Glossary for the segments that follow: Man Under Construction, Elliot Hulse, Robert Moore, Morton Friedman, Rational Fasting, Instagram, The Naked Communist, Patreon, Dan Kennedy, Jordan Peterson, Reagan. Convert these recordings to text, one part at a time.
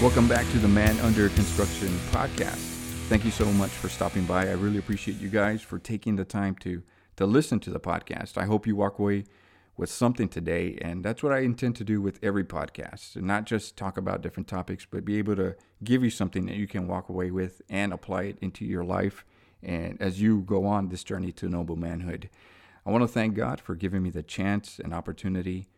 Welcome back to the Man Under Construction podcast. Thank you so much for stopping by. I really appreciate you guys for taking the time to listen to the podcast. I hope you walk away with something today, and that's what I intend to do with every podcast, and not just talk about different topics, but be able to give you something that you can walk away with and apply it into your life and as you go on this journey to noble manhood. I want to thank God for giving me the chance and opportunity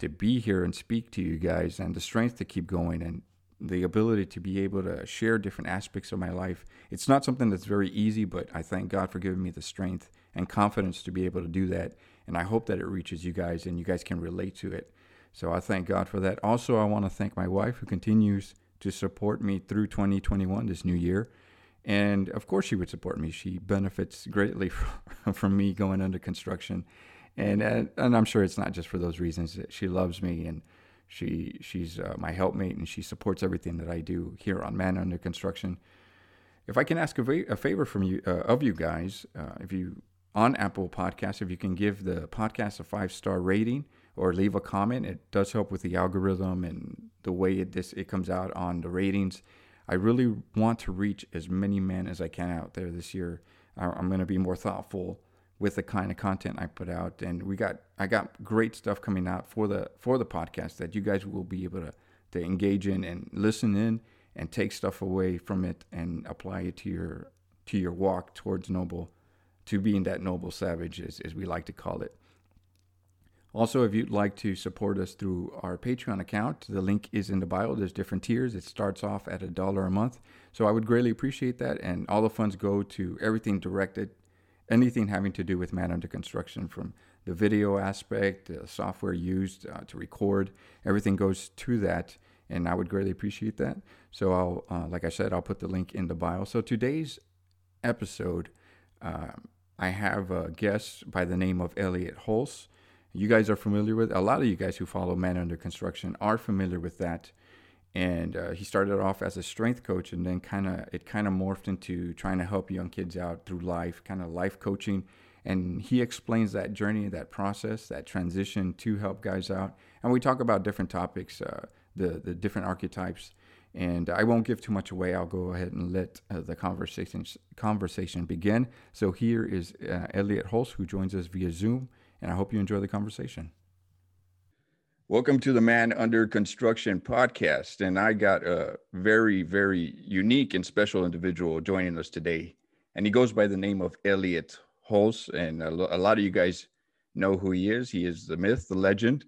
to be here and speak to you guys, and the strength to keep going, and the ability to be able to share different aspects of my life. It's not something that's very easy, but I thank God for giving me the strength and confidence to be able to do that. And I hope that it reaches you guys and you guys can relate to it. So I thank God for that. Also, I want to thank my wife, who continues to support me through 2021, this new year. And of course she would support me. She benefits greatly from me going under construction. And I'm sure it's not just for those reasons. She loves me, and she's my helpmate, and she supports everything that I do here on Man Under Construction. If I can ask a favor from you, of you guys, if you on Apple Podcasts, if you can give the podcast a 5-star rating or leave a comment, it does help with the algorithm and the way it comes out on the ratings. I really want to reach as many men as I can out there this year. I'm going to be more thoughtful with the kind of content I put out, and I got great stuff coming out for the podcast that you guys will be able to engage in and listen in and take stuff away from it and apply it to your walk towards noble, to being that noble savage, as we like to call it. Also, if you'd like to support us through our Patreon account, the link is in the bio. There's different tiers. It starts off at $1 a month. So I would greatly appreciate that. And all the funds go to everything directed, anything having to do with Man Under Construction, from the video aspect, the software used to record, everything goes to that. And I would greatly appreciate that. So I'll, like I said, I'll put the link in the bio. So today's episode, I have a guest by the name of Elliot Hulse. You guys are familiar with, a lot of you guys who follow Man Under Construction are familiar with that. And he started off as a strength coach, and then it morphed into trying to help young kids out through life, kind of life coaching. And he explains that journey, that process, that transition to help guys out. And we talk about different topics, the different archetypes. And I won't give too much away. I'll go ahead and let the conversation begin. So here is Elliot Hulse, who joins us via Zoom. And I hope you enjoy the conversation. Welcome to the Man Under Construction podcast. And I got a very, very unique and special individual joining us today. And he goes by the name of Elliot Hulse. And a lot of you guys know who he is. He is the myth, the legend,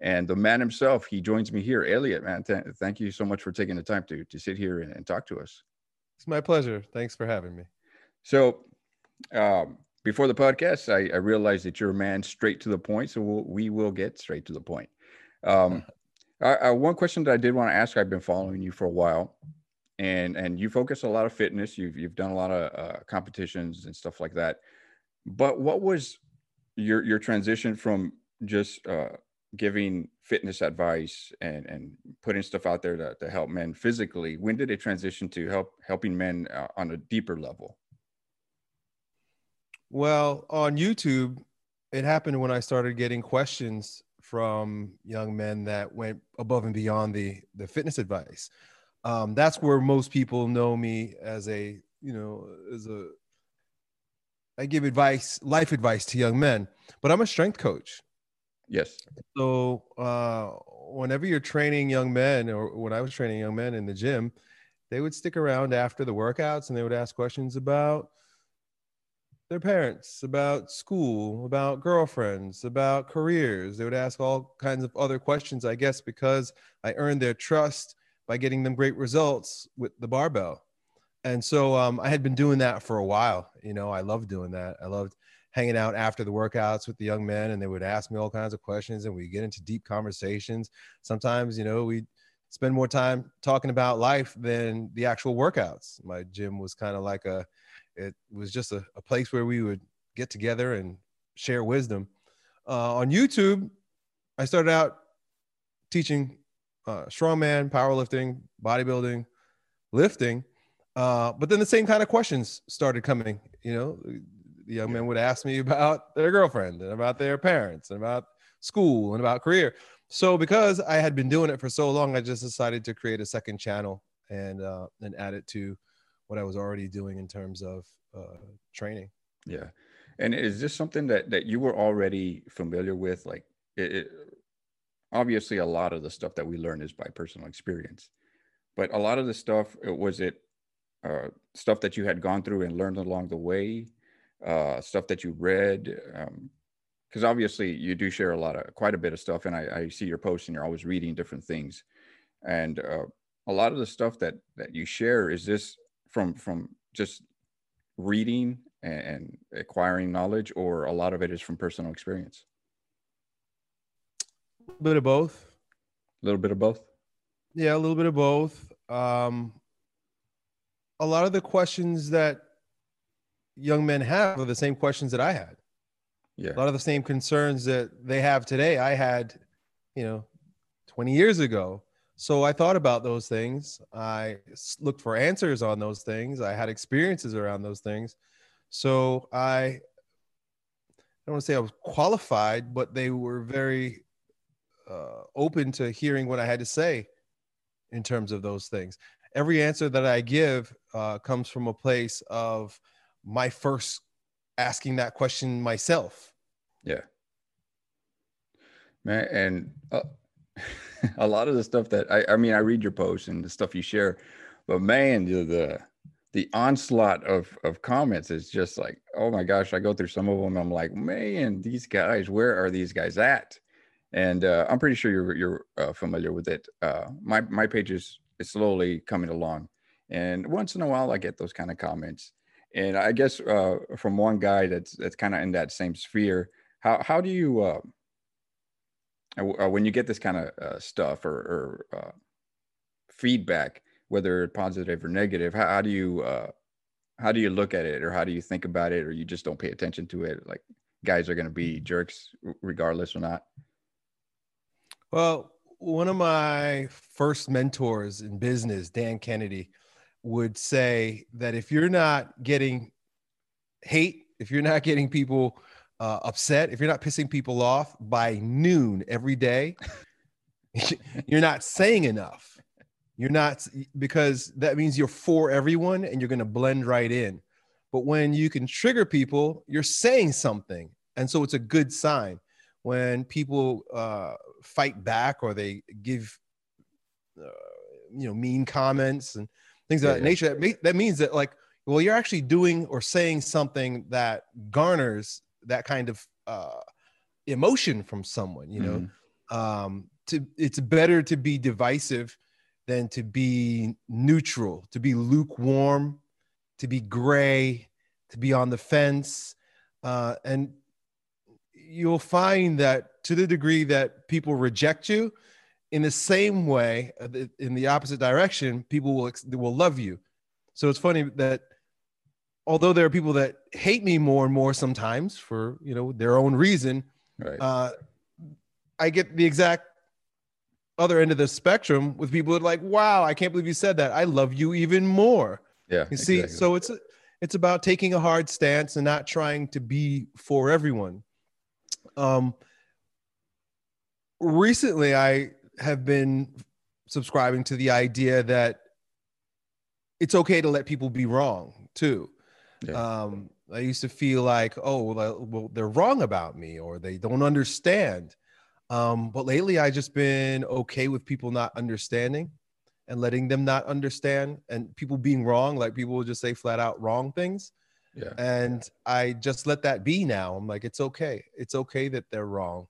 and the man himself. He joins me here. Elliot, man, thank you so much for taking the time to sit here and talk to us. It's my pleasure. Thanks for having me. So, before the podcast, I realized that you're a man straight to the point, so we will get straight to the point. One question that I did want to ask, I've been following you for a while, and you focus a lot of fitness. You've done a lot of competitions and stuff like that. But what was your transition from just giving fitness advice and putting stuff out there to help men physically? When did it transition to helping men on a deeper level? Well, on YouTube, it happened when I started getting questions from young men that went above and beyond the fitness advice. That's where most people know me as I give advice, life advice to young men, but I'm a strength coach. Yes. So whenever you're training young men, or when I was training young men in the gym, they would stick around after the workouts and they would ask questions about their parents, about school, about girlfriends, about careers. They would ask all kinds of other questions, I guess, because I earned their trust by getting them great results with the barbell. And so I had been doing that for a while. You know, I loved doing that. I loved hanging out after the workouts with the young men, and they would ask me all kinds of questions, and we get into deep conversations. Sometimes, you know, we spend more time talking about life than the actual workouts. My gym was kind of like it was just a place where we would get together and share wisdom. On YouTube, I started out teaching strongman, powerlifting, bodybuilding, lifting. But then the same kind of questions started coming. You know, the young men would ask me about their girlfriend and about their parents and about school and about career. So because I had been doing it for so long, I just decided to create a second channel and add it to what I was already doing in terms of training. Yeah. And is this something that, you were already familiar with? Like, obviously a lot of the stuff that we learn is by personal experience, but a lot of the stuff, was it stuff that you had gone through and learned along the way, stuff that you read? Because obviously you do share quite a bit of stuff, and I see your posts and you're always reading different things. And a lot of the stuff that, you share, is this from just reading and acquiring knowledge, or a lot of it is from personal experience? A little bit of both. A little bit of both? Yeah, a little bit of both. A lot of the questions that young men have are the same questions that I had. Yeah. A lot of the same concerns that they have today, I had, 20 years ago. So I thought about those things. I looked for answers on those things. I had experiences around those things. So I don't want to say I was qualified, but they were very open to hearing what I had to say in terms of those things. Every answer that I give comes from a place of my first asking that question myself. Yeah. Man, and a lot of the stuff that I mean, I read your posts and the stuff you share, but man, the onslaught of comments is just like, oh my gosh, I go through some of them. I'm like, man, these guys, where are these guys at? And I'm pretty sure you're familiar with it. My page is slowly coming along. And once in a while, I get those kind of comments. And I guess from one guy that's kind of in that same sphere, how do you, when you get this kind of stuff or feedback, whether positive or negative, how do you look at it, or how do you think about it, or you just don't pay attention to it? Like, guys are going to be jerks regardless or not? Well, one of my first mentors in business, Dan Kennedy, would say that if you're not getting hate, if you're not getting people upset, if you're not pissing people off by noon every day, you're not saying enough. You're not, because that means you're for everyone and you're going to blend right in. But when you can trigger people, you're saying something. And so it's a good sign. When people fight back, or they give, mean comments and things of that nature, that means that, like, well, you're actually doing or saying something that garners that kind of emotion from someone, mm-hmm. It's better to be divisive than to be neutral, to be lukewarm, to be gray, to be on the fence. And you'll find that to the degree that people reject you, in the same way, in the opposite direction, people will love you. So it's funny that although there are people that hate me more and more sometimes for their own reason, right. I get the exact other end of the spectrum with people that are like, wow, I can't believe you said that. I love you even more. Yeah, you see, exactly. So it's about taking a hard stance and not trying to be for everyone. Recently, I have been subscribing to the idea that it's okay to let people be wrong too. Yeah. I used to feel like, oh, well, they're wrong about me, or they don't understand. But lately, I've just been okay with people not understanding and letting them not understand, and people being wrong. Like, people will just say flat out wrong things. Yeah. And I just let that be now. I'm like, it's okay. It's okay that they're wrong.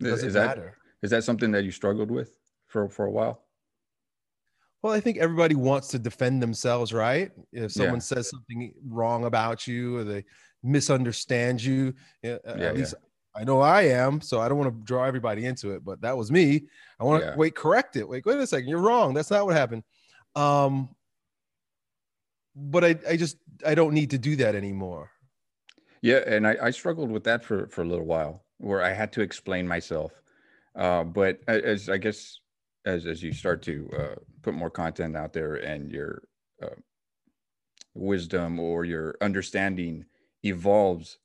It doesn't matter. Is that something that you struggled with for a while? Well, I think everybody wants to defend themselves, right? If someone says something wrong about you, or they misunderstand you, at least I know I am, so I don't want to draw everybody into it, but that was me. I want to correct it. Wait a second, you're wrong. That's not what happened. But I don't need to do that anymore. Yeah, and I struggled with that for a little while, where I had to explain myself. But as I guess, as you start to put more content out there, and your wisdom or your understanding evolves,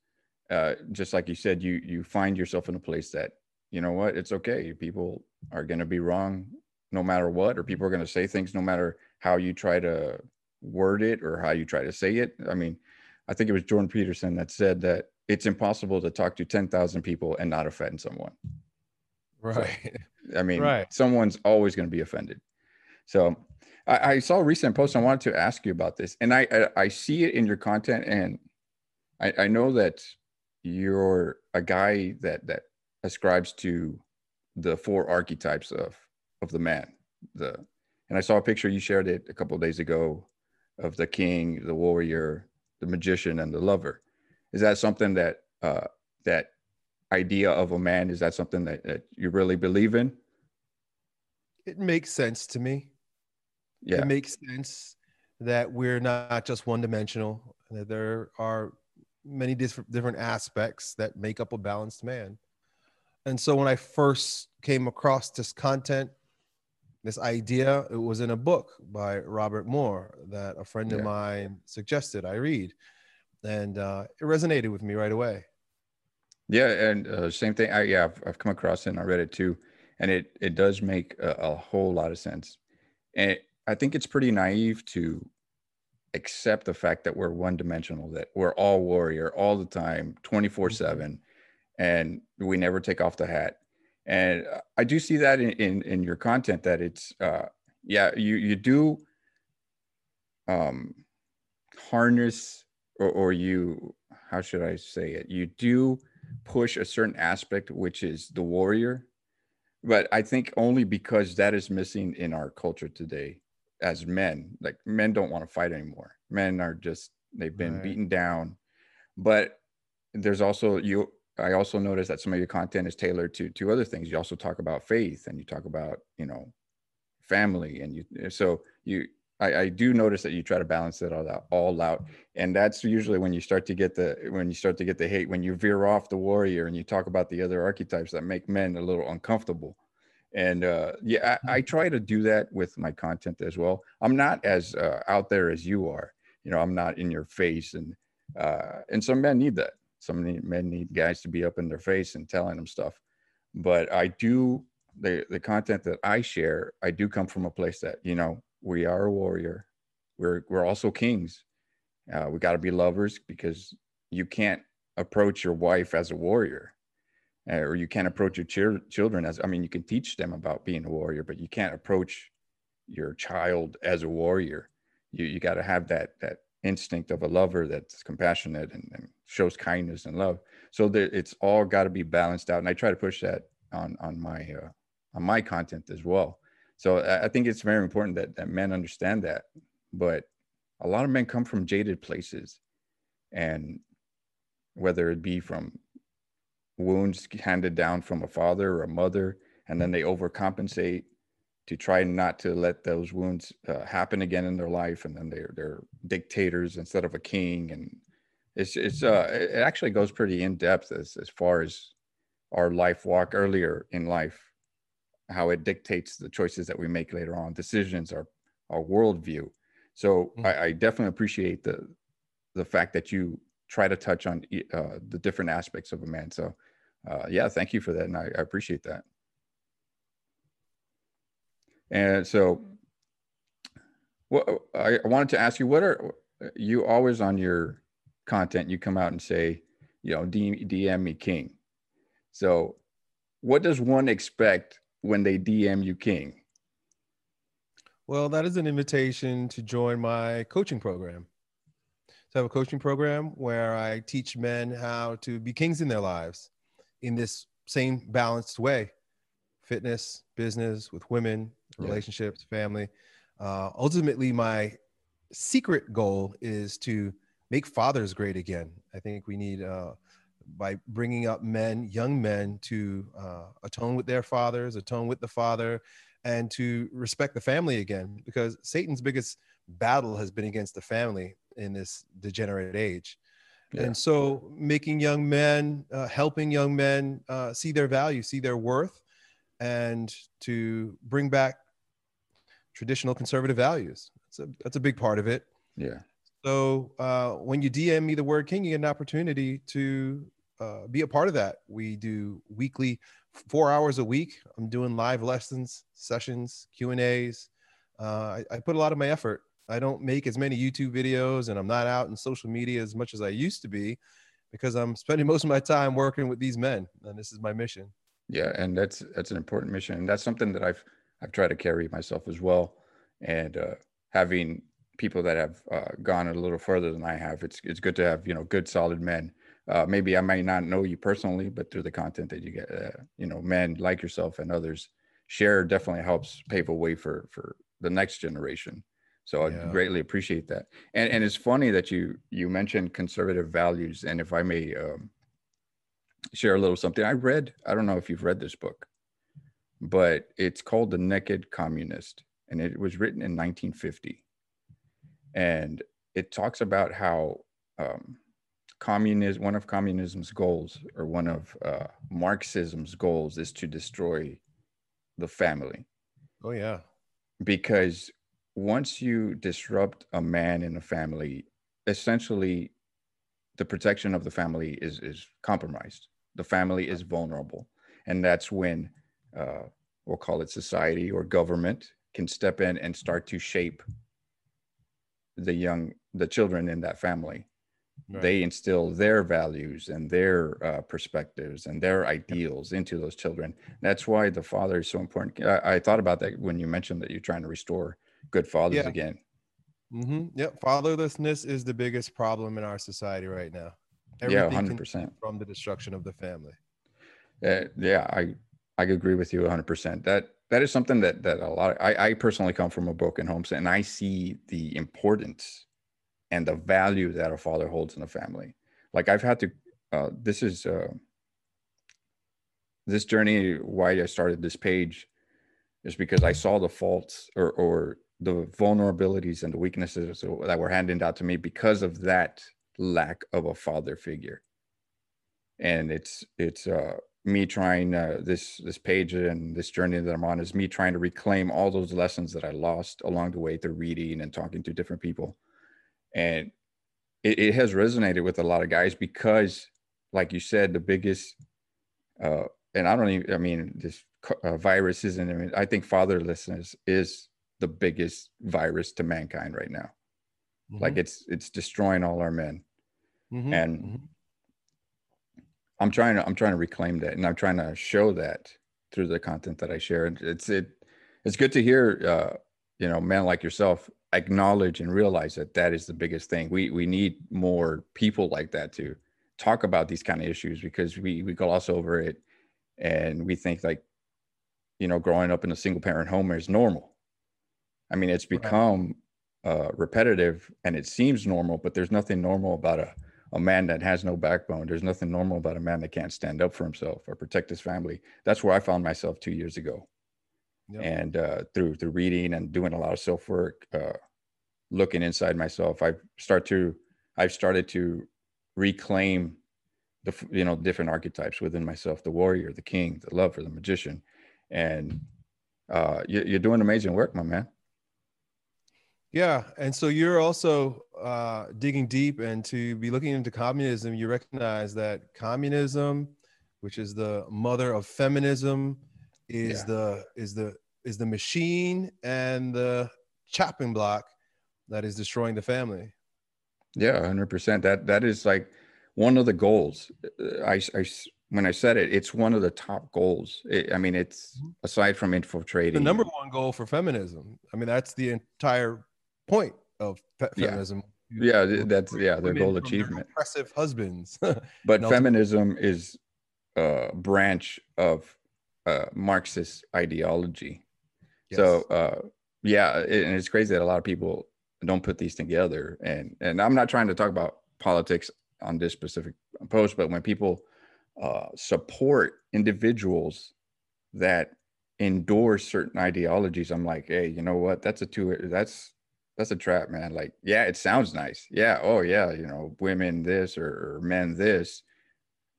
just like you said, you find yourself in a place that you know what, it's okay. People are going to be wrong no matter what, or people are going to say things no matter how you try to word it or how you try to say it. I mean, I think it was Jordan Peterson that said that it's impossible to talk to 10,000 people and not offend someone. Right. So, I mean, right. Someone's always going to be offended. So I saw a recent post. I wanted to ask you about this, and I see it in your content, and I know that you're a guy that ascribes to the four archetypes of the man. And I saw a picture, you shared it a couple of days ago, of the king, the warrior, the magician, and the lover. Is that something that that idea of a man, is that something that you really believe in? It makes sense to me. Yeah. It makes sense that we're not just one-dimensional, that there are many different aspects that make up a balanced man. And so when I first came across this content, this idea, it was in a book by Robert Moore that a friend of mine suggested I read. And it resonated with me right away. Yeah, and same thing. I've come across it and I read it too. And it does make a whole lot of sense. And I think it's pretty naive to accept the fact that we're one-dimensional, that we're all warrior all the time, 24/7, and we never take off the hat. And I do see that in your content, that it's you do harness or you, how should I say it? You do push a certain aspect, which is the warrior, but I think only because that is missing in our culture today. As men, like, men don't want to fight anymore. Men are just, they've been beaten down. But there's also, I also noticed that some of your content is tailored to other things. You also talk about faith, and you talk about, you know, family, and I do notice that you try to balance it all out. And that's usually when you start to get the hate, when you veer off the warrior and you talk about the other archetypes that make men a little uncomfortable. And I try to do that with my content as well. I'm not as out there as you are. You know, I'm not in your face, and some men need that. Men need guys to be up in their face and telling them stuff. But I do the content that I share. I do come from a place that, you know, we are a warrior. We're also kings. We got to be lovers, because you can't approach your wife as a warrior. Or you can't approach your children as, I mean, you can teach them about being a warrior, but you can't approach your child as a warrior. You got to have that instinct of a lover that's compassionate and shows kindness and love. So it's all got to be balanced out, and I try to push that on my content as well. So I think it's very important that men understand that. But a lot of men come from jaded places, and whether it be from wounds handed down from a father or a mother, and then they overcompensate to try not to let those wounds happen again in their life, and then they're dictators instead of a king. And it actually goes pretty in depth as far as our life walk earlier in life, how it dictates the choices that we make later on, decisions, our worldview. So I definitely appreciate the fact that you try to touch on the different aspects of a man. So thank you for that. And I appreciate that. And so I wanted to ask you, you always on your content, you come out and say, you know, DM me king. So what does one expect when they DM you king? Well, that is an invitation to join my coaching program. So I have a coaching program where I teach men how to be kings in their lives in this same balanced way: fitness, business, with women, relationships, family. Ultimately, my secret goal is to make fathers great again. I think we need, by bringing up young men to atone with their fathers, atone with the father, and to respect the family again, because Satan's biggest battle has been against the family in this degenerate age. Yeah. And so making young men, helping young men see their value, see their worth, and to bring back traditional conservative values. That's a big part of it. Yeah. So when you DM me the word king, you get an opportunity to be a part of that. We do weekly 4 hours a week. I'm doing live lessons, sessions, Q&As. I put a lot of my effort. I don't make as many YouTube videos, and I'm not out in social media as much as I used to be, because I'm spending most of my time working with these men, and this is my mission. Yeah, and that's an important mission, and that's something that I've tried to carry myself as well. And having people that have gone a little further than I have, it's good to have, you know, good solid men. Maybe I might not know you personally, but through the content that you get, you know, men like yourself and others share definitely helps pave a way for the next generation. So yeah. I greatly appreciate that. And it's funny that you mentioned conservative values. And if I may share a little something, I don't know if you've read this book, but it's called The Naked Communist. And it was written in 1950. And it talks about how one of communism's goals, or one of Marxism's goals, is to destroy the family. Oh, yeah. Because once you disrupt a man in a family, essentially the protection of the family is compromised. The family is vulnerable. And that's when we'll call it society or government can step in and start to shape the children in that family. Right. They instill their values and their perspectives and their ideals into those children. That's why the father is so important. I thought about that when you mentioned that you're trying to restore good fathers yeah. again. Mm-hmm. Yep. Fatherlessness is the biggest problem in our society right now. Everything 100% from the destruction of the family. Yeah, I agree with you 100%. That is something that a lot of, I personally come from a broken home, and I see the importance and the value that a father holds in a family. Like I've had to, this journey, why I started this page, is because I saw the faults or the vulnerabilities and the weaknesses that were handed out to me because of that lack of a father figure. And it's me trying this page and this journey that I'm on is me trying to reclaim all those lessons that I lost along the way through reading and talking to different people. And it has resonated with a lot of guys because, like you said, the biggest, this virus isn't, I think fatherlessness is the biggest virus to mankind right now. Mm-hmm. Like it's destroying all our men. Mm-hmm. And mm-hmm. I'm trying to reclaim that. And I'm trying to show that through the content that I share. And it's good to hear, you know, men like yourself acknowledge and realize that is the biggest thing. We need more people like that to talk about these kind of issues, because we gloss over it and we think, like, you know, growing up in a single parent home is normal. I mean, it's become repetitive and it seems normal, but there's nothing normal about a man that has no backbone. There's nothing normal about a man that can't stand up for himself or protect his family. That's where I found myself 2 years ago. Yep. And through reading and doing a lot of self-work, looking inside myself, I've started to reclaim the, you know, different archetypes within myself: the warrior, the king, the lover, the magician. And you're doing amazing work, my man. Yeah, and so you're also digging deep, and to be looking into communism, you recognize that communism, which is the mother of feminism, is the machine and the chopping block that is destroying the family. Yeah, 100%. That is like one of the goals. When I said it, it's one of the top goals. It's aside from infiltrating. The number one goal for feminism. I mean, that's the entire point of feminism. Yeah, that's their goal achievement. Oppressive husbands. But feminism is a branch of Marxist ideology. Yes. So and it's crazy that a lot of people don't put these together, and I'm not trying to talk about politics on this specific post, but when people support individuals that endorse certain ideologies, I'm like, hey, you know what, that's a trap, man. Like, yeah, it sounds nice, you know, women this or men this,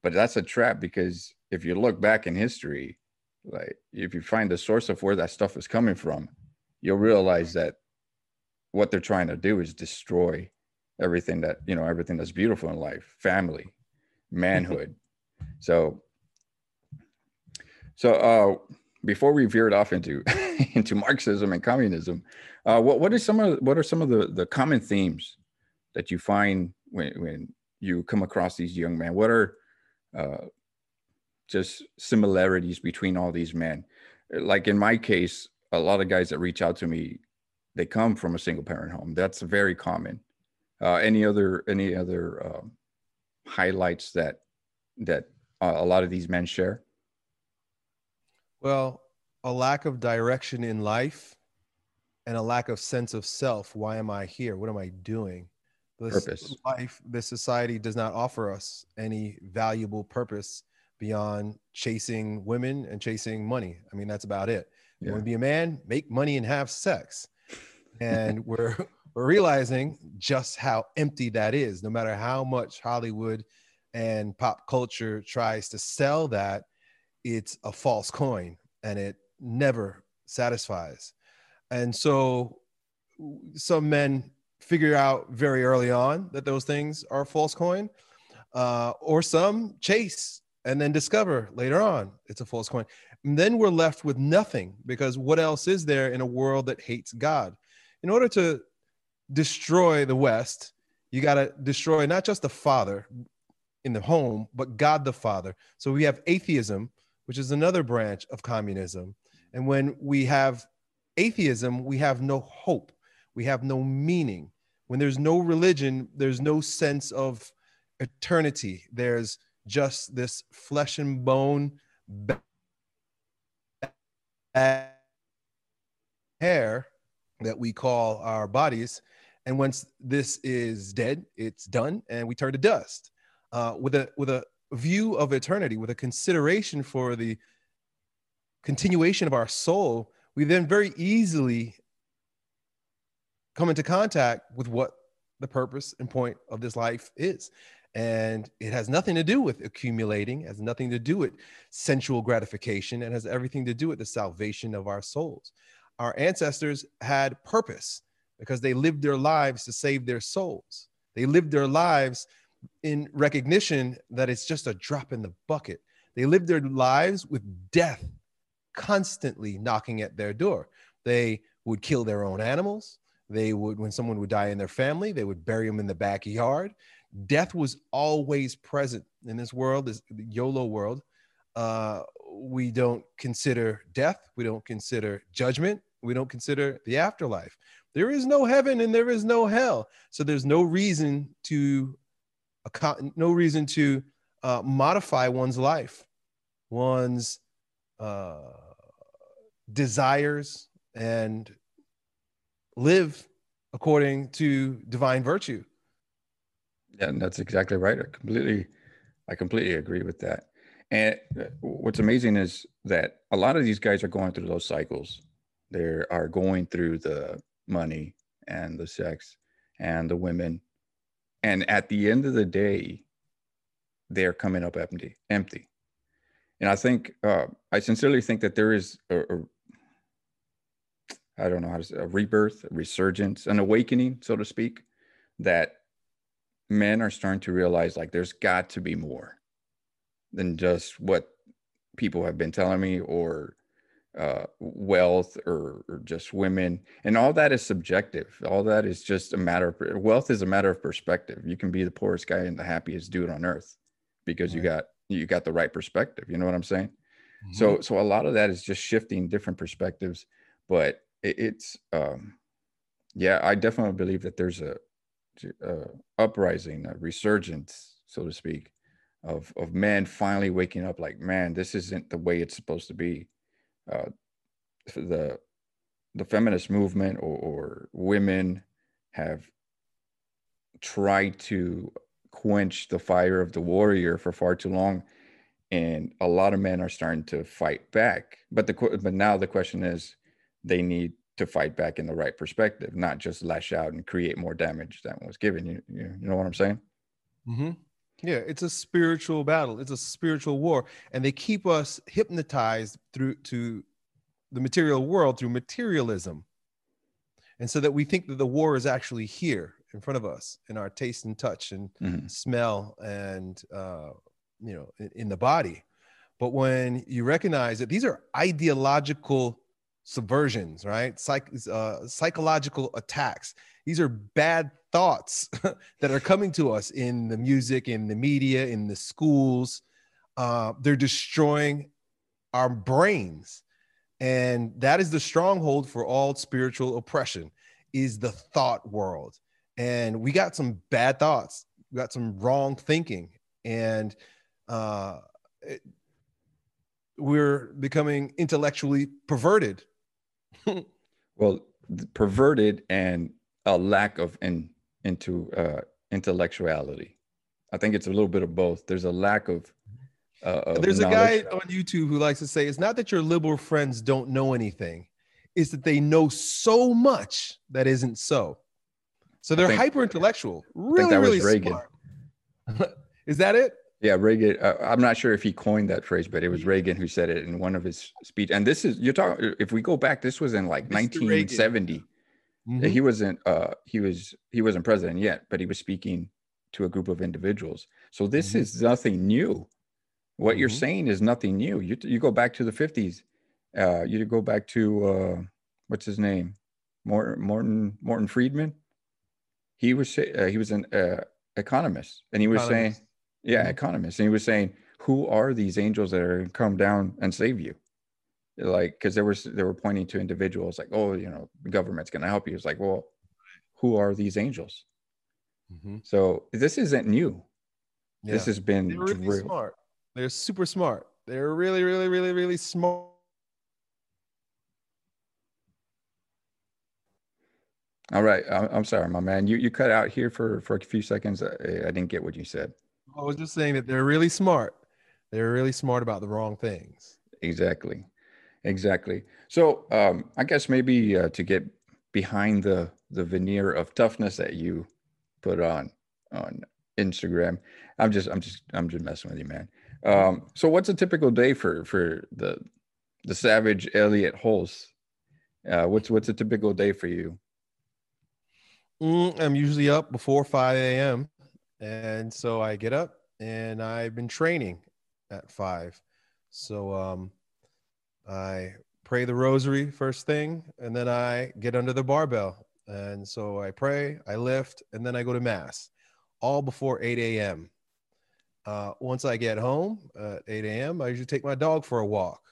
but that's a trap, because if you look back in history, like if you find the source of where that stuff is coming from, you'll realize that what they're trying to do is destroy everything that's beautiful in life: family, manhood. So So before we veered off into into Marxism and communism, what are some of the common themes that you find when you come across these young men? What are just similarities between all these men? Like in my case, a lot of guys that reach out to me, they come from a single parent home. That's very common. Any other highlights that a lot of these men share? Well, a lack of direction in life and a lack of sense of self. Why am I here? What am I doing? This society does not offer us any valuable purpose beyond chasing women and chasing money. I mean, that's about it. Yeah. You want to be a man, make money and have sex. And we're realizing just how empty that is, no matter how much Hollywood and pop culture tries to sell that. It's a false coin and it never satisfies. And so some men figure out very early on that those things are false coin, or some chase and then discover later on it's a false coin. And then we're left with nothing, because what else is there in a world that hates God? In order to destroy the West, you got to destroy not just the Father in the home, but God the Father. So we have atheism, which is another branch of communism. And when we have atheism, we have no hope. We have no meaning. When there's no religion, there's no sense of eternity. There's just this flesh and bone, hair that we call our bodies. And once this is dead, it's done, and we turn to dust. With a view of eternity, with a consideration for the continuation of our soul, we then very easily come into contact with what the purpose and point of this life is. And it has nothing to do with accumulating, has nothing to do with sensual gratification, and has everything to do with the salvation of our souls. Our ancestors had purpose because they lived their lives to save their souls. They lived their lives in recognition that it's just a drop in the bucket. They lived their lives with death constantly knocking at their door. They would kill their own animals. They would, when someone would die in their family, they would bury them in the backyard. Death was always present in this world, this YOLO world. We don't consider death. We don't consider judgment. We don't consider the afterlife. There is no heaven and there is no hell. So there's no reason to modify one's life, one's desires, and live according to divine virtue. Yeah, and that's exactly right. I completely agree with that. And what's amazing is that a lot of these guys are going through those cycles. They are going through the money and the sex and the women. And at the end of the day, they're coming up empty. And I think, I sincerely think that there is a rebirth, a resurgence, an awakening, so to speak, that men are starting to realize, like, there's got to be more than just what people have been telling me, or wealth, or just women. And all that is subjective. All that is just a matter of wealth is a matter of perspective. You can be the poorest guy and the happiest dude on earth because right. you got the right perspective. You know what I'm saying? Mm-hmm. So a lot of that is just shifting different perspectives, but it's I definitely believe that there's a uprising, a resurgence, so to speak, of men finally waking up like, man, this isn't the way it's supposed to be. The feminist movement or women have tried to quench the fire of the warrior for far too long, and a lot of men are starting to fight back. But now the question is, they need to fight back in the right perspective, not just lash out and create more damage than was given. You know what I'm saying? Mm-hmm. Yeah, it's a spiritual battle. It's a spiritual war. And they keep us hypnotized through to the material world through materialism. And so that we think that the war is actually here in front of us, in our taste and touch and mm-hmm. smell and, in the body. But when you recognize that these are ideological subversions, right? Psychological attacks. These are bad thoughts that are coming to us in the music, in the media, in the schools. They're destroying our brains. And that is the stronghold for all spiritual oppression, is the thought world. And we got some bad thoughts. We got some wrong thinking. And we're becoming intellectually perverted. Well, perverted and a lack of intellectuality. I think it's a little bit of both. There's a lack of there's a guy on YouTube who likes to say, it's not that your liberal friends don't know anything. It's that they know so much that isn't so. So they're hyper-intellectual. Really, really smart. Is that it? Yeah, Reagan. I'm not sure if he coined that phrase, but it was Reagan who said it in one of his speech. And this is, you're talking, if we go back, this was in like 1970. Mm-hmm. He wasn't president yet, but he was speaking to a group of individuals. So this mm-hmm. is nothing new. What you're saying is nothing new. You go back to the 50s. You go back to what's his name, Morton Friedman. He was an economist, and he was saying, yeah, mm-hmm. economist, and he was saying, who are these angels that are going to come down and save you? Like, because they were pointing to individuals, like, oh, you know, the government's going to help you. It's like, well, who are these angels? Mm-hmm. So this isn't new. Yeah. This has been really smart. They're super smart. They're really, really, really, really smart. All right. I'm sorry, my man. You cut out here for a few seconds. I didn't get what you said. I was just saying that they're really smart. They're really smart about the wrong things. Exactly. Exactly. So I guess maybe to get behind the veneer of toughness that you put on Instagram, I'm just messing with you, man. So what's a typical day for the savage Elliot Hulse? What's a typical day for you? I'm usually up before 5 a.m. And so I get up, and I've been training at 5. So I pray the rosary first thing, and then I get under the barbell. And so I pray, I lift, and then I go to mass, all before 8 a.m. Once I get home at 8 a.m., I usually take my dog for a walk.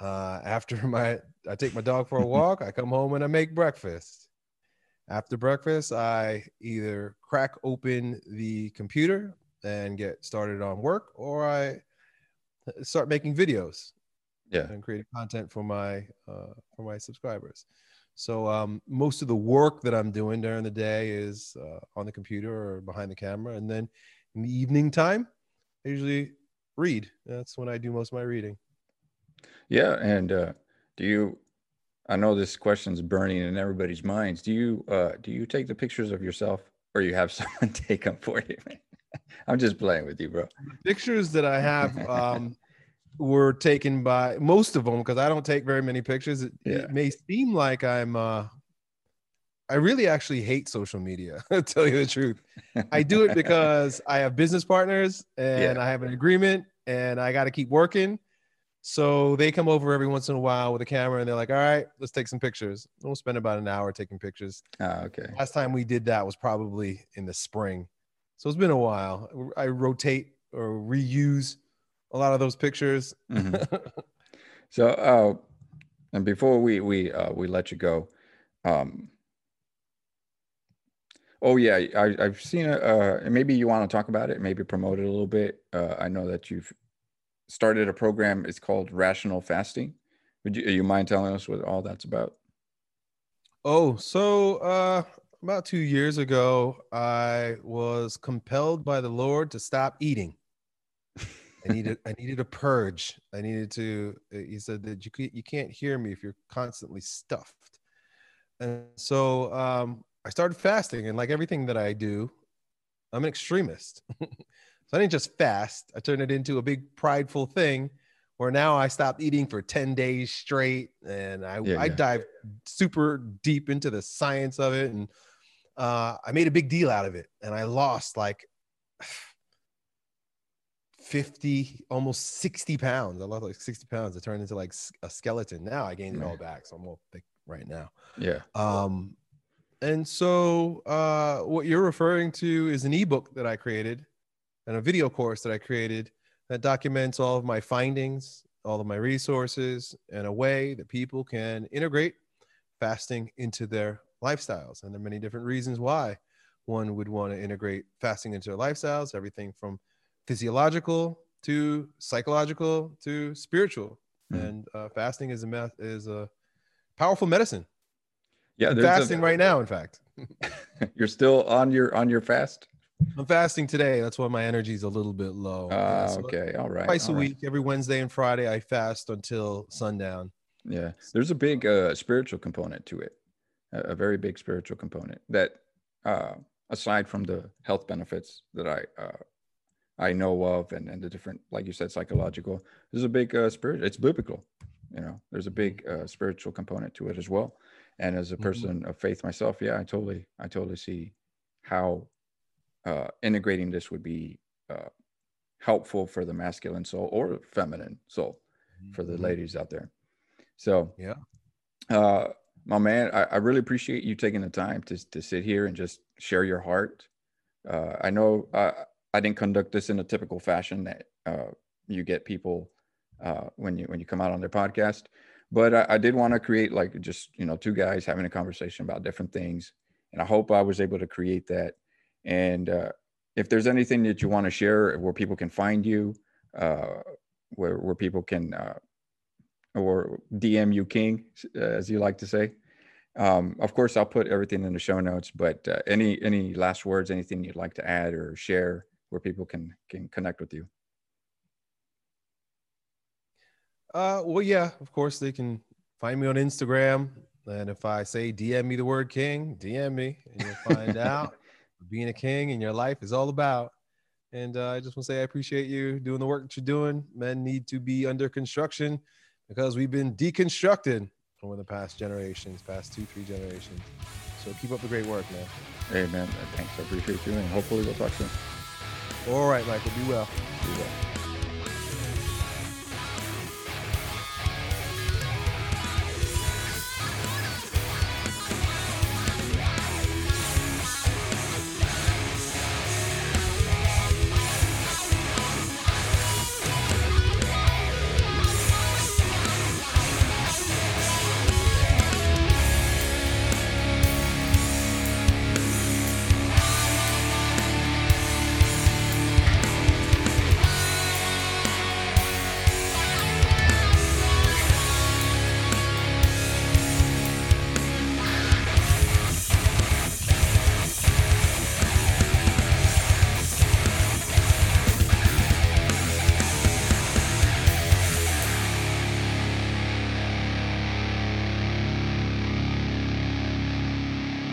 I take my dog for a walk, I come home and I make breakfast. After breakfast, I either crack open the computer and get started on work, or I start making videos. Yeah, and creating content for my subscribers. So most of the work that I'm doing during the day is on the computer or behind the camera. And then in the evening time, I usually read. That's when I do most of my reading. Yeah. And I know this question's burning in everybody's minds. Do you take the pictures of yourself, or you have someone take them for you? I'm just playing with you, bro. The pictures that I have, were taken by, most of them, because I don't take very many pictures. It may seem like I'm I really actually hate social media. To tell you the truth, I do it because I have business partners, and I have an agreement, and I got to keep working. So they come over every once in a while with a camera, and they're like, all right, let's take some pictures. And we'll spend about an hour taking pictures. Okay. Last time we did that was probably in the spring. So it's been a while. I rotate or reuse a lot of those pictures. Mm-hmm. So, and before we let you go, I've seen maybe you want to talk about it, maybe promote it a little bit. I know that you've started a program. It's called Rational Fasting. Would you mind telling us what all that's about? Oh, so about 2 years ago, I was compelled by the Lord to stop eating. I needed a purge. He said that you can't hear me if you're constantly stuffed. And so I started fasting, and like everything that I do, I'm an extremist. So I didn't just fast. I turned it into a big prideful thing where now I stopped eating for 10 days straight. And I dive super deep into the science of it. And I made a big deal out of it, and I lost like 50, almost 60 pounds. I lost like 60 pounds. I turned into like a skeleton. Now I gained it all back. So I'm all thick right now. Yeah. And so what you're referring to is an ebook that I created and a video course that I created that documents all of my findings, all of my resources, in a way that people can integrate fasting into their lifestyles. And there are many different reasons why one would want to integrate fasting into their lifestyles, everything from physiological to psychological to spiritual. And fasting is a powerful medicine. Yeah, I'm fasting right now, in fact. You're still on your fast? I'm fasting today. That's why my energy is a little bit low. Okay. All right. Twice a week, every Wednesday and Friday, I fast until sundown. Yeah. There's a big spiritual component to it, a very big spiritual component that aside from the health benefits that I know of and the different, like you said, psychological, there's a big spiritual, it's biblical. You know, there's a big spiritual component to it as well. And as a person of faith myself, yeah, I totally see how integrating this would be helpful for the masculine soul or feminine soul for the ladies out there. So yeah, my man, I really appreciate you taking the time to sit here and just share your heart. I know I didn't conduct this in a typical fashion that you get people when you come out on their podcast, but I did want to create like just, you know, two guys having a conversation about different things. And I hope I was able to create that. And if there's anything that you want to share where people can find you, where people can, or DM you King, as you like to say. Of course, I'll put everything in the show notes, but any last words, anything you'd like to add or share where people can connect with you? Well, yeah, of course, they can find me on Instagram. And if I say DM me the word King, DM me and you'll find out what being a king in your life is all about. And I just want to say I appreciate you doing the work that you're doing. Men need to be under construction because we've been deconstructed over the past generations, past 2-3 generations. So keep up the great work, man. Hey, man. Thanks. I appreciate you. And hopefully we'll talk soon. All right, Michael. Be well. Be well.